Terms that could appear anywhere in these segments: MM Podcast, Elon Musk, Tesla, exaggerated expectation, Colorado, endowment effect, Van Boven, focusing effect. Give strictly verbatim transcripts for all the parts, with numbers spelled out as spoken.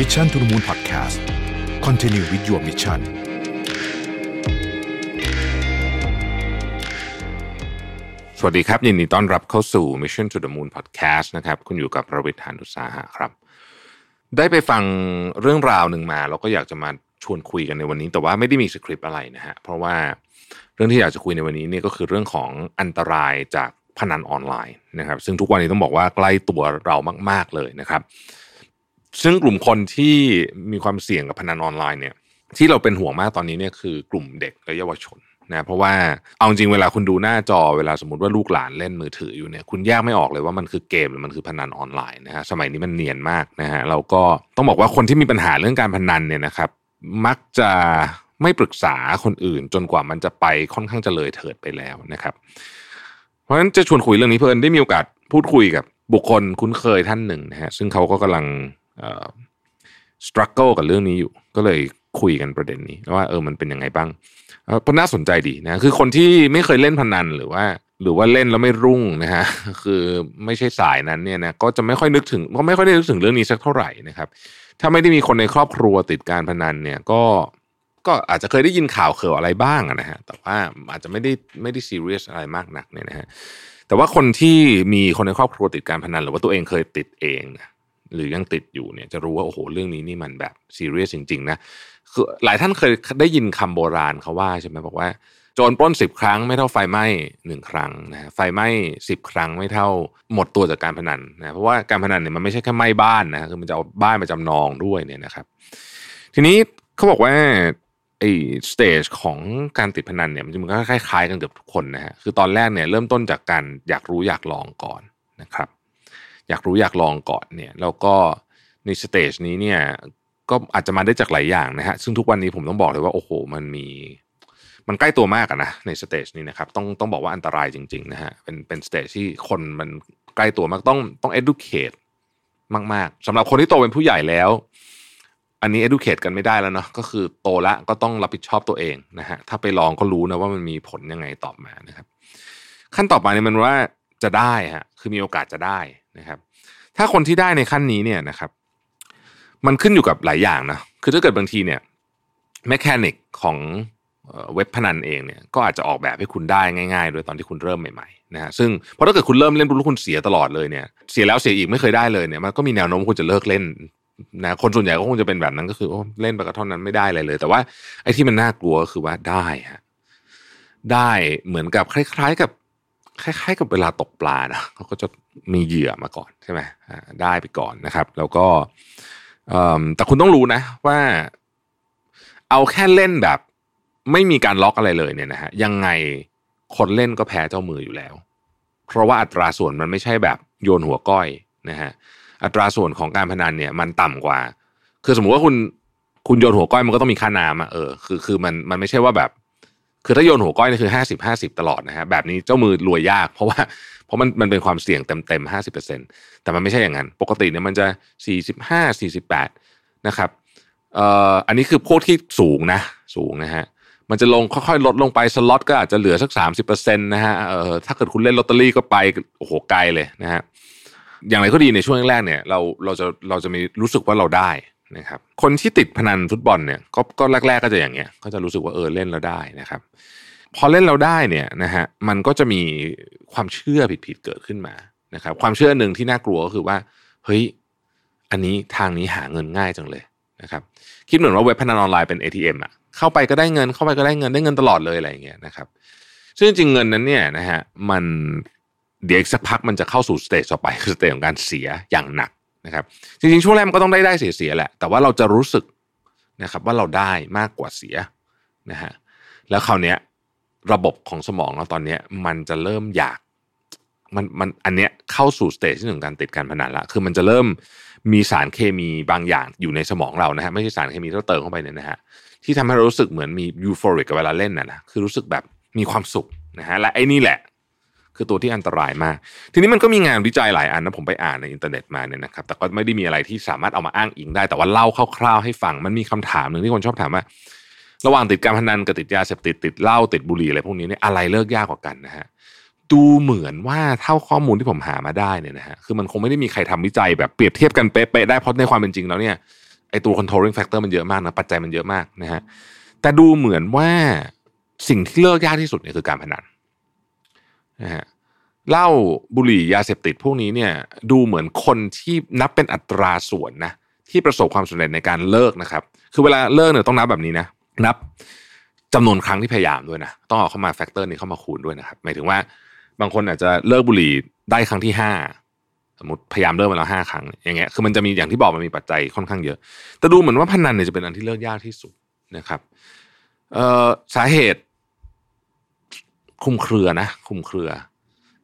Mission to the Moon Podcast Continue with your missionสวัสดีครับยินดีต้อนรับเข้าสู่ Mission to the Moon Podcast นะครับคุณอยู่กับประวิตร หาญอุตสาหะครับได้ไปฟังเรื่องราวหนึ่งมาแล้วก็อยากจะมาชวนคุยกันในวันนี้แต่ว่าไม่ได้มีสคริปต์อะไรนะฮะเพราะว่าเรื่องที่อยากจะคุยในวันนี้เนี่ยก็คือเรื่องของอันตรายจากพนันออนไลน์นะครับซึ่งทุกวันนี้ต้องบอกว่าใกล้ตัวเรามากๆเลยนะครับซึ่งกลุ่มคนที่มีความเสี่ยงกับพนันออนไลน์เนี่ยที่เราเป็นห่วงมากตอนนี้เนี่ยคือกลุ่มเด็กและเยาวชนนะเพราะว่าเอาจริงเวลาคุณดูหน้าจอเวลาสมมติว่าลูกหลานเล่นมือถืออยู่เนี่ยคุณแยกไม่ออกเลยว่ามันคือเกมหรือมันคือพนันออนไลน์นะฮะสมัยนี้มันเนียนมากนะฮะเราก็ต้องบอกว่าคนที่มีปัญหาเรื่องการพนันเนี่ยนะครับมักจะไม่ปรึกษาคนอื่นจนกว่ามันจะไปค่อนข้างจะเลยเถิดไปแล้วนะครับเพราะฉะนั้นจะชวนคุยเรื่องนี้เพื่อนได้มีโอกาสพูดคุยกับบุคคลคุ้นเคยท่านหนึ่งนะฮะซึ่งเขาก็กำลังstruggle กับเรื่องนี้อยู่ก็เลยคุยกันประเด็นนี้ว่าเออมันเป็นยังไงบ้างเพราะน่าสนใจดีนะคือคนที่ไม่เคยเล่นพนันหรือว่าหรือว่าเล่นแล้วไม่รุ่งนะฮะคือไม่ใช่สายนั้นเนี่ยนะก็จะไม่ค่อยนึกถึงก็ไม่ค่อยได้นึกถึงเรื่องนี้สักเท่าไหร่นะครับถ้าไม่ได้มีคนในครอบครัวติดการพนันเนี่ยก็ก็อาจจะเคยได้ยินข่าวเข่าอะไรบ้างนะฮะแต่ว่าอาจจะไม่ได้ไม่ได้ซีเรียสอะไรมากนักเนี่ยนะฮะแต่ว่าคนที่มีคนในครอบครัวติดการพนันหรือว่าตัวเองเคยติดเองหรือยังติดอยู่เนี่ยจะรู้ว่าโอ้โหเรื่องนี้นี่มันแบบซีเรียสจริงๆนะคือหลายท่านเคยได้ยินคำโบราณเขาว่าใช่ไหมบอกว่าโจรปล้นสิบครั้งไม่เท่าไฟไหม้หนึ่งครั้งนะไฟไหม้สิบครั้งไม่เท่าหมดตัวจากการพนันนะเพราะว่าการพนันเนี่ยมันไม่ใช่แค่ไหม้บ้านนะคือมันจะเอาบ้านไปจำนองด้วยเนี่ยนะครับทีนี้เขาบอกว่าไอ้สเตจของการติดพนันเนี่ยมันก็คล้ายๆกันเกือบทุกคนนะฮะคือตอนแรกเนี่ยเริ่มต้นจากการอยากรู้อยากลองก่อนนะครับอยากรู้อยากลองก่อนเนี่ยแล้วก็ในสเตจนี้เนี่ยก็อาจจะมาได้จากหลายอย่างนะฮะซึ่งทุกวันนี้ผมต้องบอกเลยว่าโอ้โหมันมีมันใกล้ตัวมากนะในสเตจนี้นะครับต้องต้องบอกว่าอันตรายจริงๆนะฮะเป็นเป็นสเตจที่คนมันใกล้ตัวมากต้องต้อง educate มากๆสำหรับคนที่โตเป็นผู้ใหญ่แล้วอันนี้ educate กันไม่ได้แล้วเนาะก็คือโตละก็ต้องรับผิดชอบตัวเองนะฮะถ้าไปลองก็รู้นะว่ามันมีผลยังไงต่อมานะครับขั้นต่อมาเนี่ยมันว่าจะได้ฮะคือมีโอกาสจะได้นะครับถ้าคนที่ได้ในขั้นนี้เนี่ยนะครับมันขึ้นอยู่กับหลายอย่างนะคือถ้าเกิดบางทีเนี่ยแมคานิกของเว็บพนันเองเนี่ยก็อาจจะออกแบบให้คุณได้ง่ายๆโดยตอนที่คุณเริ่มใหม่ๆนะฮะซึ่งเพราะถ้าเกิดคุณเริ่มเล่นปุ๊บแล้วคุณเสียตลอดเลยเนี่ยเสียแล้วเสียอีกไม่เคยได้เลยเนี่ยมันก็มีแนวโน้มคุณจะเลิกเล่นนะคนส่วนใหญ่ก็คงจะเป็นแบบนั้นก็คือเล่นไปกระท่อนนั้นไม่ได้อะไรเลยแต่ว่าไอ้ที่มันน่ากลัวก็คือว่าได้ฮะได้เหมือนกับคล้ายๆกับคล้ายๆกับเวลาตกปลานะเขาก็จะมีเหยื่อมาก่อนใช่ไหมได้ไปก่อนนะครับแล้วก็แต่คุณต้องรู้นะว่าเอาแค่เล่นแบบไม่มีการล็อกอะไรเลยเนี่ยนะฮะยังไงคนเล่นก็แพ้เจ้ามืออยู่แล้วเพราะว่าอัตราส่วนมันไม่ใช่แบบโยนหัวก้อยนะฮะอัตราส่วนของการพนันเนี่ยมันต่ำกว่าคือสมมุติว่าคุณคุณโยนหัวก้อยมันก็ต้องมีค่าน้ำอ่ะเออคือคือมันมันไม่ใช่ว่าแบบคือถ้าโยนหัวก้อยนี่คือห้าสิบ ห้าสิบตลอดนะฮะแบบนี้เจ้ามือรวยยากเพราะว่าเพราะมันมันเป็นความเสี่ยงเต็มๆ ห้าสิบเปอร์เซ็นต์ แต่มันไม่ใช่อย่างนั้นปกติเนี่ยมันจะสี่สิบห้า สี่สิบแปดนะครับเอ่ออันนี้คือพวกที่สูงนะสูงนะฮะมันจะลงค่อยๆลดลงไปสล็อตก็อาจจะเหลือสัก สามสิบเปอร์เซ็นต์ นะฮะเอ่อถ้าเกิดคุณเล่นลอตเตอรี่ก็ไปโอ้โหไกลเลยนะฮะอย่างไรก็ดีในช่วงแรกเนี่ยเราเราจะเราจะมีรู้สึกว่าเราได้นะครับคนที่ติดพนันฟุตบอลเนี่ยก็ก็แรกๆก็จะอย่างเงี้ยก็จะรู้สึกว่าเออเล่นแล้วได้นะครับพอเล่นแล้วได้เนี่ยนะฮะมันก็จะมีความเชื่อผิดๆเกิดขึ้นมานะครับความเชื่อหนึ่งที่น่ากลัวก็คือว่าเฮ้ยอันนี้ทางนี้หาเงินง่ายจังเลยนะครับคิดเหมือนว่าเว็บพนันออนไลน์เป็น เอ ที เอ็ม อ่ะเข้าไปก็ได้เงินเข้าไปก็ได้เงินได้เงินตลอดเลยอะไรอย่างเงี้ยนะครับซึ่งจริงเงินนั้นเนี่ยนะฮะมันเดี๋ยวอีกสักพักมันจะเข้าสู่สเตจต่อไปคือสเตจของการเสียอย่างหนักนะครับจริงๆช่วงแรกมันก็ต้องได้ได้เสียๆแหละแต่ว่าเราจะรู้สึกนะครับว่าเราได้มากกว่าเสียนะฮะแล้วคราวเนี้ยระบบของสมองเราตอนเนี้ยมันจะเริ่มอยากมันมันอันเนี้ยเข้าสู่สเตจที่หนึ่งการติดการพนันละคือมันจะเริ่มมีสารเคมีบางอย่างอยู่ในสมองเรานะฮะไม่ใช่สารเคมีที่เราเติมเข้าไปเนี่ยนะฮะที่ทำให้เรารู้สึกเหมือนมียูโฟริกกับเวลาเล่นน่ะนะคือรู้สึกแบบมีความสุขนะฮะและไอ้นี่แหละคือตัวที่อันตรายมากทีนี้มันก็มีงานวิจัยหลายอันนะผมไปอ่านในอินเทอร์เน็ตมาเนี่ยนะครับแต่ก็ไม่ได้มีอะไรที่สามารถเอามาอ้างอิงได้แต่ว่าเล่าคร่าวๆให้ฟังมันมีคำถามหนึ่งที่คนชอบถามว่าระหว่างติดการพนันกับติดยาเสพติดติดเหล้าติดบุหรี่อะไรพวกนี้เนี่ยอะไรเลิกยากกว่ากันนะฮะดูเหมือนว่าเท่าข้อมูลที่ผมหามาได้เนี่ยนะฮะคือมันคงไม่ได้มีใครทำวิจัยแบบเปรียบเทียบกันเป๊ะๆได้เพราะในความเป็นจริงแล้วเนี่ย ไอ้ตัว controlling factor มันเยอะมากนะปัจจัยมันเยอะมากนะฮะแต่ดูเหมือนว่าสิ่งที่เลิกยากที่สุดเนี่ยคือการพนันนะฮะเหล้าบุหรี่ยาเสพติดพวกนี้เนี่ยดูเหมือนคนที่นับเป็นอัตราส่วนนะที่ประสบความสำเร็จในการเลิกนะครับคือเวลาเลิกเนี่ยต้องนับแบบนี้นะนับจำนวนครั้งที่พยายามด้วยนะต้องเอาเข้ามาแฟกเตอร์นี้เข้ามาคูณด้วยนะครับหมายถึงว่าบางคนอาจจะเลิกบุหรี่ได้ครั้งที่ห้าสมมติพยายามเลิกมาแล้วห้าครั้งอย่างเงี้ยคือมันจะมีอย่างที่บอกมันมีปัจจัยค่อนข้างเยอะแต่ดูเหมือนว่าพนันเนี่ยจะเป็นอันที่เลิกยากที่สุดนะครับเอ่อสาเหตุคุมเครือนะคุมเครือ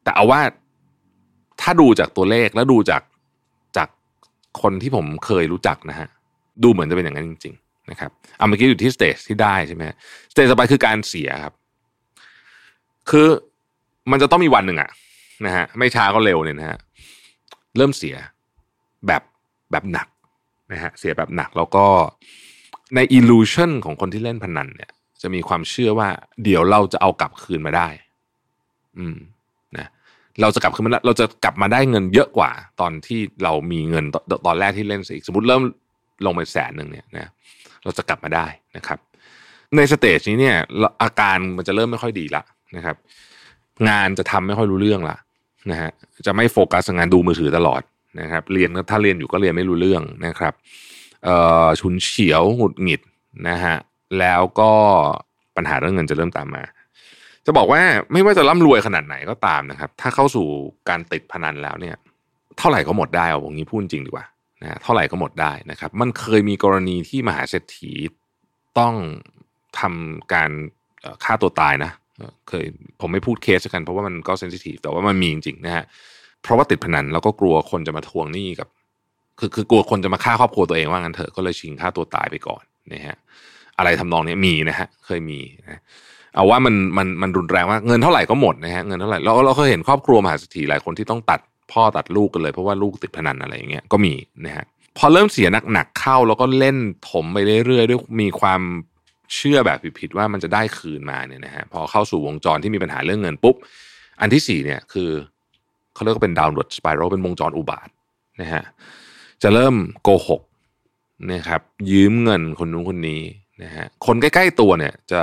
แต่เอาว่าถ้าดูจากตัวเลขแล้วดูจากจากคนที่ผมเคยรู้จักนะฮะดูเหมือนจะเป็นอย่างนั้นจริงๆนะครับเอาเมื่อกี้อยู่ที่สเตจที่ได้ใช่ไหมสเตจต่อไปคือการเสียครับคือมันจะต้องมีวันหนึ่งอะนะฮะไม่ช้าก็เร็วเนี่ยนะฮะเริ่มเสียแบบแบบหนักนะฮะเสียแบบหนักแล้วก็ในอิลลูชันของคนที่เล่นพนันเนี่ยจะมีความเชื่อว่าเดี๋ยวเราจะเอากลับคืนมาได้อืมนะเราจะกลับคืนมาเราจะกลับมาได้เงินเยอะกว่าตอนที่เรามีเงินตอนแรกที่เล่นสิสมมุติเริ่มลงไปแสนหนึ่งเนี่ยนะเราจะกลับมาได้นะครับในสเตจนี้เนี่ยอาการมันจะเริ่มไม่ค่อยดีละนะครับงานจะทำไม่ค่อยรู้เรื่องละนะฮะจะไม่โฟกัสงานดูมือถือตลอดนะครับเรียนถ้าเรียนอยู่ก็เรียนไม่รู้เรื่องนะครับเอ่อฉุนเฉียวหงุดหงิดนะฮะแล้วก็ปัญหาเรื่องเงินจะเริ่มตามมาจะบอกว่าไม่ว่าจะร่ำรวยขนาดไหนก็ตามนะครับถ้าเข้าสู่การติดพนันแล้วเนี่ยเท่าไหร่ก็หมดได้เอาอย่างนี้พูดจริงดีกว่านะเท่าไหร่ก็หมดได้นะครับมันเคยมีกรณีที่มหาเศรษฐีต้องทำการฆ่าตัวตายนะเคยผมไม่พูดเคสกันเพราะว่ามันก็เซนซิทีฟแต่ว่ามันมีจริงๆนะฮะเพราะว่าติดพนันแล้วก็กลัวคนจะมาทวงหนี้กับคือคือกลัวคนจะมาฆ่าครอบครัวตัวเองว่างั้นเถอะก็เลยชิงฆ่าตัวตายไปก่อนนะฮะอะไรทำนองนี้มีนะฮะเคยมีนะเอาว่ามันมันมันรุนแรงว่าเงินเท่าไหร่ก็หมดนะฮะเงินเท่าไหร่เราเราเคยเห็นครอบครัวมหาเศรษฐีหลายคนที่ต้องตัดพ่อตัดลูกกันเลยเพราะว่าลูกติดพนันอะไรอย่างเงี้ยก็มีนะฮะพอเริ่มเสียหนักๆเข้าแล้วก็เล่นถมไปเรื่อยๆด้วยมีความเชื่อแบบผิดๆว่ามันจะได้คืนมาเนี่ยนะฮะพอเข้าสู่วงจรที่มีปัญหาเรื่องเงินปุ๊บอันที่สี่เนี่ยคือเขาเรียกว่าเป็น downward spiral เป็นวงจรอุบาทนะฮะจะเริ่มโกหกนะครับยืมเงินคนนู้นคนนี้นะฮะคนใกล้ๆตัวเนี่ยจะ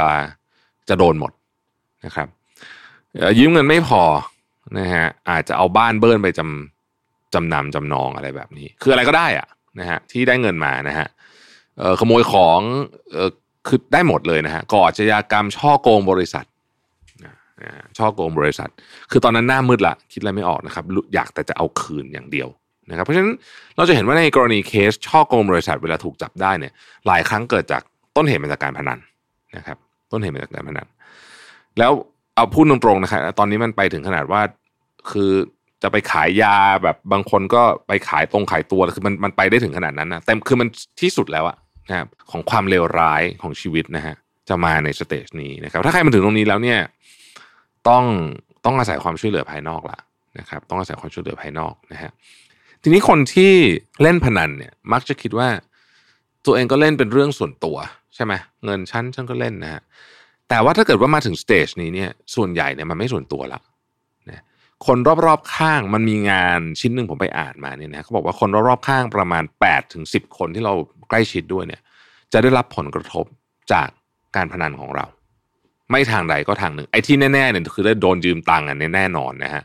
จะโดนหมดนะครับยืมเงินไม่พอนะฮะอาจจะเอาบ้านเบิ้ลไปจำจำนำจำนองอะไรแบบนี้คืออะไรก็ได้อะนะฮะที่ได้เงินมานะฮะขโมยของคือได้หมดเลยนะฮะก่ออาชญากรรมช่อโกงบริษัทช่อโกงบริษัทคือตอนนั้นหน้ามืดละคิดอะไรไม่ออกนะครับอยากแต่จะเอาคืนอย่างเดียวนะครับเพราะฉะนั้นเราจะเห็นว่าในกรณีเคสช่อโกงบริษัทเวลาถูกจับได้เนี่ยหลายครั้งเกิดจากต้นเหตุมาจากการพนันนะครับต้นเหตุมาจากการพนันแล้วเอาพูดตรงๆนะครับตอนนี้มันไปถึงขนาดว่าคือจะไปขายยาแบบบางคนก็ไปขายตรงขายตัวคือมันมันไปได้ถึงขนาดนั้นนะแต่คือมันที่สุดแล้วอะนะของความเลวร้ายของชีวิตนะฮะจะมาในสเตจนี้นะครับถ้าใครมาถึงตรงนี้แล้วเนี่ยต้องต้องอาศัยความช่วยเหลือภายนอกละนะครับต้องอาศัยความช่วยเหลือภายนอกนะฮะทีนี้คนที่เล่นพนันเนี่ยมักจะคิดว่าตัวเองก็เล่นเป็นเรื่องส่วนตัวใช่ไหมเงินชั้นฉันก็เล่นนะฮะแต่ว่าถ้าเกิดว่ามาถึงสเตจนี้เนี่ยส่วนใหญ่เนี่ยมันไม่ส่วนตัวละนะคนรอบๆข้างมันมีงานชิ้นหนึ่งผมไปอ่านมาเนี่ยนะเขาบอกว่าคนรอบๆข้างประมาณแปดถึงสิบคนที่เราใกล้ชิดด้วยเนี่ยจะได้รับผลกระทบจากการพนันของเราไม่ทางใดก็ทางหนึ่งไอ้ที่แน่ๆเนี่ยคือได้โดนยืมตังค์อันนี้แน่นอนนะฮะ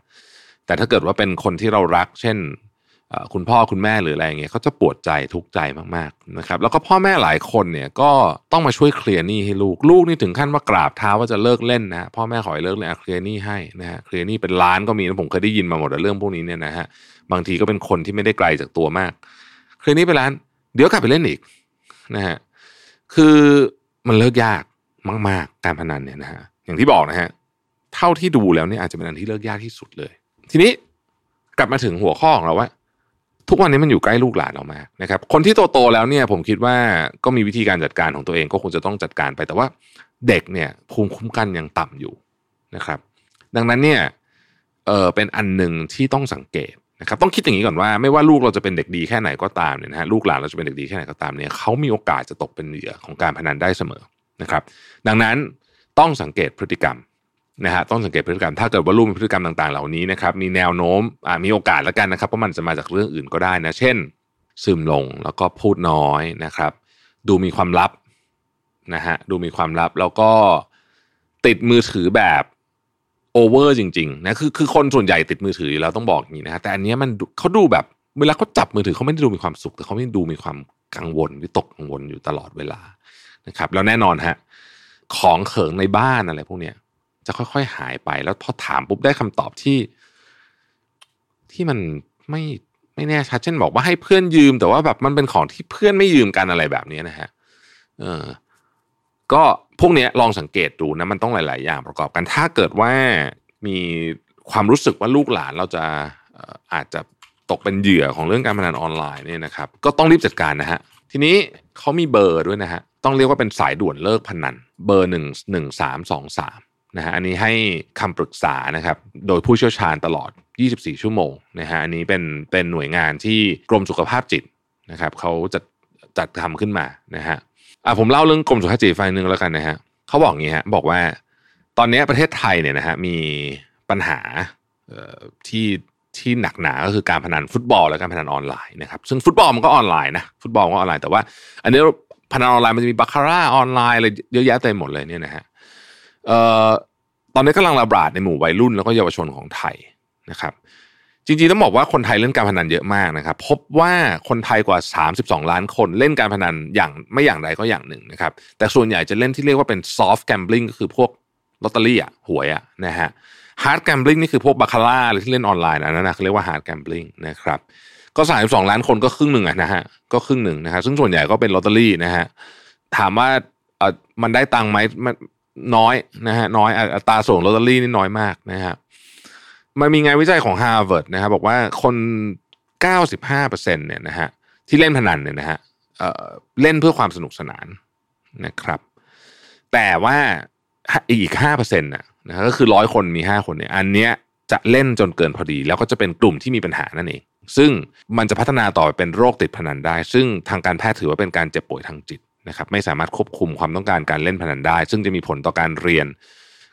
แต่ถ้าเกิดว่าเป็นคนที่เรารักเช่นคุณพ่อคุณแม่หรืออะไรอย่างเงี้ยเขาจะปวดใจทุกข์ใจมากๆนะครับแล้วก็พ่อแม่หลายคนเนี่ยก็ต้องมาช่วยเคลียร์หนี้ให้ลูกลูกนี่ถึงขั้นว่ากราบเท้าว่าจะเลิกเล่นนะพ่อแม่ขอให้เลิกเล่นเคลียร์หนี้ให้นะฮะเคลียร์หนี้เป็นล้านก็มีนะผมเคยได้ยินมาหมดเรื่องพวกนี้เนี่ยนะฮะบางทีก็เป็นคนที่ไม่ได้ไกลจากตัวมากเคลียร์หนี้เป็นล้านเดี๋ยวกลับไปเล่นอีกนะฮะคือมันเลิกยากมากๆการพนันเนี่ยนะฮะอย่างที่บอกนะฮะเท่าที่ดูแล้วเนี่ยอาจจะเป็นอันที่เลิกยากที่สุดเลยทีนี้กลับมาถึงหัวข้อของเราว่าทุกวันนี้มันอยู่ใกล้ลูกหลานเรามากนะครับคนที่โตๆแล้วเนี่ยผมคิดว่าก็มีวิธีการจัดการของตัวเองก็คงจะต้องจัดการไปแต่ว่าเด็กเนี่ยภูมิคุ้มกันยังต่ำอยู่นะครับดังนั้นเนี่ยเออเป็นอันหนึ่งที่ต้องสังเกตนะครับต้องคิดอย่างนี้ก่อนว่าไม่ว่าลูกเราจะเป็นเด็กดีแค่ไหนก็ตามเนี่ยนะฮะลูกหลานเราจะเป็นเด็กดีแค่ไหนก็ตามเนี่ยเขามีโอกาสจะตกเป็นเหยื่อของการพนันได้เสมอนะครับดังนั้นต้องสังเกตพฤติกรรมนะฮะต้องสังเกตพฤติกรรมถ้าเกิดว่าลูกมีพฤติกรรมต่างๆเหล่านี้นะครับมีแนวโน้มมีโอกาสแล้วกันนะครับเพราะมันจะมาจากเรื่องอื่นก็ได้นะเช่น ซึมลงแล้วก็พูดน้อยนะครับดูมีความลับนะฮะดูมีความลับแล้วก็ติดมือถือแบบโอเวอร์จริงๆนะคือคือคนส่วนใหญ่ติดมือถืออยู่แล้วต้องบอกอย่างนี้นะฮะแต่อันนี้มันเขาดูแบบเวลาเขาจับมือถือเขาไม่ได้ดูมีความสุขแต่เขาไม่ดูมีความกังวลวิตกกังวลอยู่ตลอดเวลานะครับแล้วแน่นอนฮะของเขิงในบ้านอะไรพวกเนี้ยจะค่อยๆหายไปแล้วพอถามปุ๊บได้คำตอบที่ที่มันไม่ไม่แน่ชัดเช่นบอกว่าให้เพื่อนยืมแต่ว่าแบบมันเป็นของที่เพื่อนไม่ยืมกันอะไรแบบนี้นะฮะเออก็พวกเนี้ยลองสังเกตดูนะมันต้องหลายๆอย่างประกอบกันถ้าเกิดว่ามีความรู้สึกว่าลูกหลานเราจะอาจจะตกเป็นเหยื่อของเรื่องการพนันออนไลน์เนี่ยนะครับก็ต้องรีบจัดการนะฮะทีนี้เขามีเบอร์ด้วยนะฮะต้องเรียกว่าเป็นสายด่วนเลิกพนันเบอร์หนึ่ง หนึ่ง สาม สอง สามนะฮะอันนี้ให้คำปรึกษานะครับโดยผู้เชี่ยวชาญตลอดยี่สิบสี่ชั่วโมงนะฮะอันนี้เป็นเป็นหน่วยงานที่กรมสุขภาพจิตนะครับเขาจัดจัดทำขึ้นมานะฮะอ่ะผมเล่าเรื่องกรมสุขภาพจิตฝ่ายนึงแล้วกันนะฮะเขาบอกอย่างงี้ฮะบอกว่าตอนนี้ประเทศไทยเนี่ยนะฮะมีปัญหาเอ่อที่ที่หนักหนาก็คือการพนันฟุตบอลและการพนันออนไลน์นะครับซึ่งฟุตบอลมันก็ออนไลน์นะฟุตบอลก็ออนไลน์แต่ว่าอันนี้พนันออนไลน์มันจะมีบาคาร่าออนไลน์อะไรเยอะแยะเต็มหมดเลยเนี่ยนะฮะเอ่อตอนนี้กำลังระบาดในหมู่วัยรุ่นแล้วก็เยาวชนของไทยนะครับจริงๆต้องบอกว่าคนไทยเล่นการพนันเยอะมากนะครับพบว่าคนไทยกว่าสามสิบสองล้านคนเล่นการพนันอย่างไม่อย่างใดก็อย่างหนึ่งนะครับแต่ส่วนใหญ่จะเล่นที่เรียกว่าเป็น soft gambling ก็คือพวกลอตเตอรี่อ่ะหวยอ่ะนะฮะ hard gambling นี่คือพวกบาคาร่าหรือที่เล่นออนไลน์อันนั้นนะเขาเรียกว่า hard gambling นะครับก็สามสิบสองล้านคนก็ครึ่งหนึ่งอ่ะนะฮะก็ครึ่งหนึ่งนะฮะซึ่งส่วนใหญ่ก็เป็นลอตเตอรี่นะฮะถามว่าเอ่อมันได้ตังค์มั้ยมันน้อยนะฮะน้อยอัตราส่วนลอตเตอรี่นี่น้อยมากนะฮะมันมีงานวิจัยของ Harvard นะครับบอกว่าคน เก้าสิบห้าเปอร์เซ็นต์ เนี่ยนะฮะที่เล่นพนันเนี่ยนะฮะ เอ่อ เล่นเพื่อความสนุกสนานนะครับแต่ว่าอีก ห้าเปอร์เซ็นต์ น่ะนะฮะก็คือร้อยคนมีห้าคนเนี่ยอันเนี้ยจะเล่นจนเกินพอดีแล้วก็จะเป็นกลุ่มที่มีปัญหานั่นเองซึ่งมันจะพัฒนาต่อไปเป็นโรคติดพนันได้ซึ่งทางการแพทย์ถือว่าเป็นการเจ็บป่วยทางจิตนะครับไม่สามารถควบคุมความต้องการการเล่นพนันได้ซึ่งจะมีผลต่อการเรียน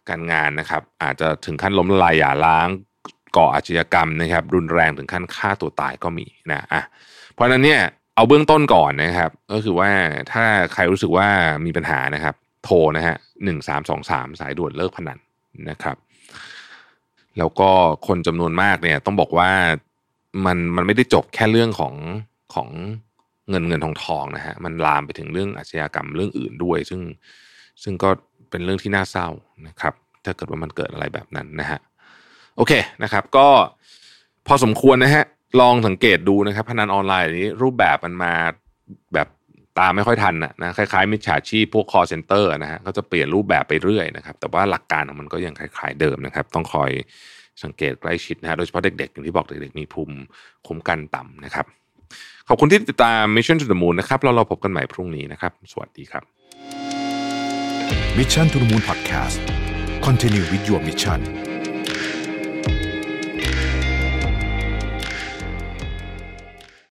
การงานนะครับอาจจะถึงขั้นล้มละลายหย่าร้างก่ออาชญากรรมนะครับรุนแรงถึงขั้นฆ่าตัวตายก็มีนะอ่ะเพราะฉะนั้นเนี่ยเอาเบื้องต้นก่อนนะครับก็คือว่าถ้าใครรู้สึกว่ามีปัญหานะครับโทรนะฮะหนึ่ง สาม สอง สามสายด่วนเลิกพนันนะครับแล้วก็คนจำนวนมากเนี่ยต้องบอกว่ามันมันไม่ได้จบแค่เรื่องของของเงินเงินทองทองนะฮะมันลามไปถึงเรื่องอาชญากรรมเรื่องอื่นด้วยซึ่งซึ่งก็เป็นเรื่องที่น่าเศร้านะครับถ้าเกิดว่ามันเกิดอะไรแบบนั้นนะฮะโอเคนะครับก็พอสมควรนะฮะลองสังเกตดูนะครับพนันออนไลน์นี้รูปแบบมันมาแบบตามไม่ค่อยทันนะนะคล้ายๆมิจฉาชีพพวก call center นะฮะก็จะเปลี่ยนรูปแบบไปเรื่อยนะครับแต่ว่าหลักการของมันก็ยังคล้ายๆเดิมนะครับต้องคอยสังเกตใกล้ชิดนะฮะโดยเฉพาะเด็กๆอย่างที่บอกเด็กๆมีภูมิคุ้มกันต่ำนะครับขอบคุณที่ติดตาม Mission to the Moon นะครับเราเราพบกันใหม่พรุ่งนี้นะครับสวัสดีครับ Mission to the Moon Podcast Continue with your mission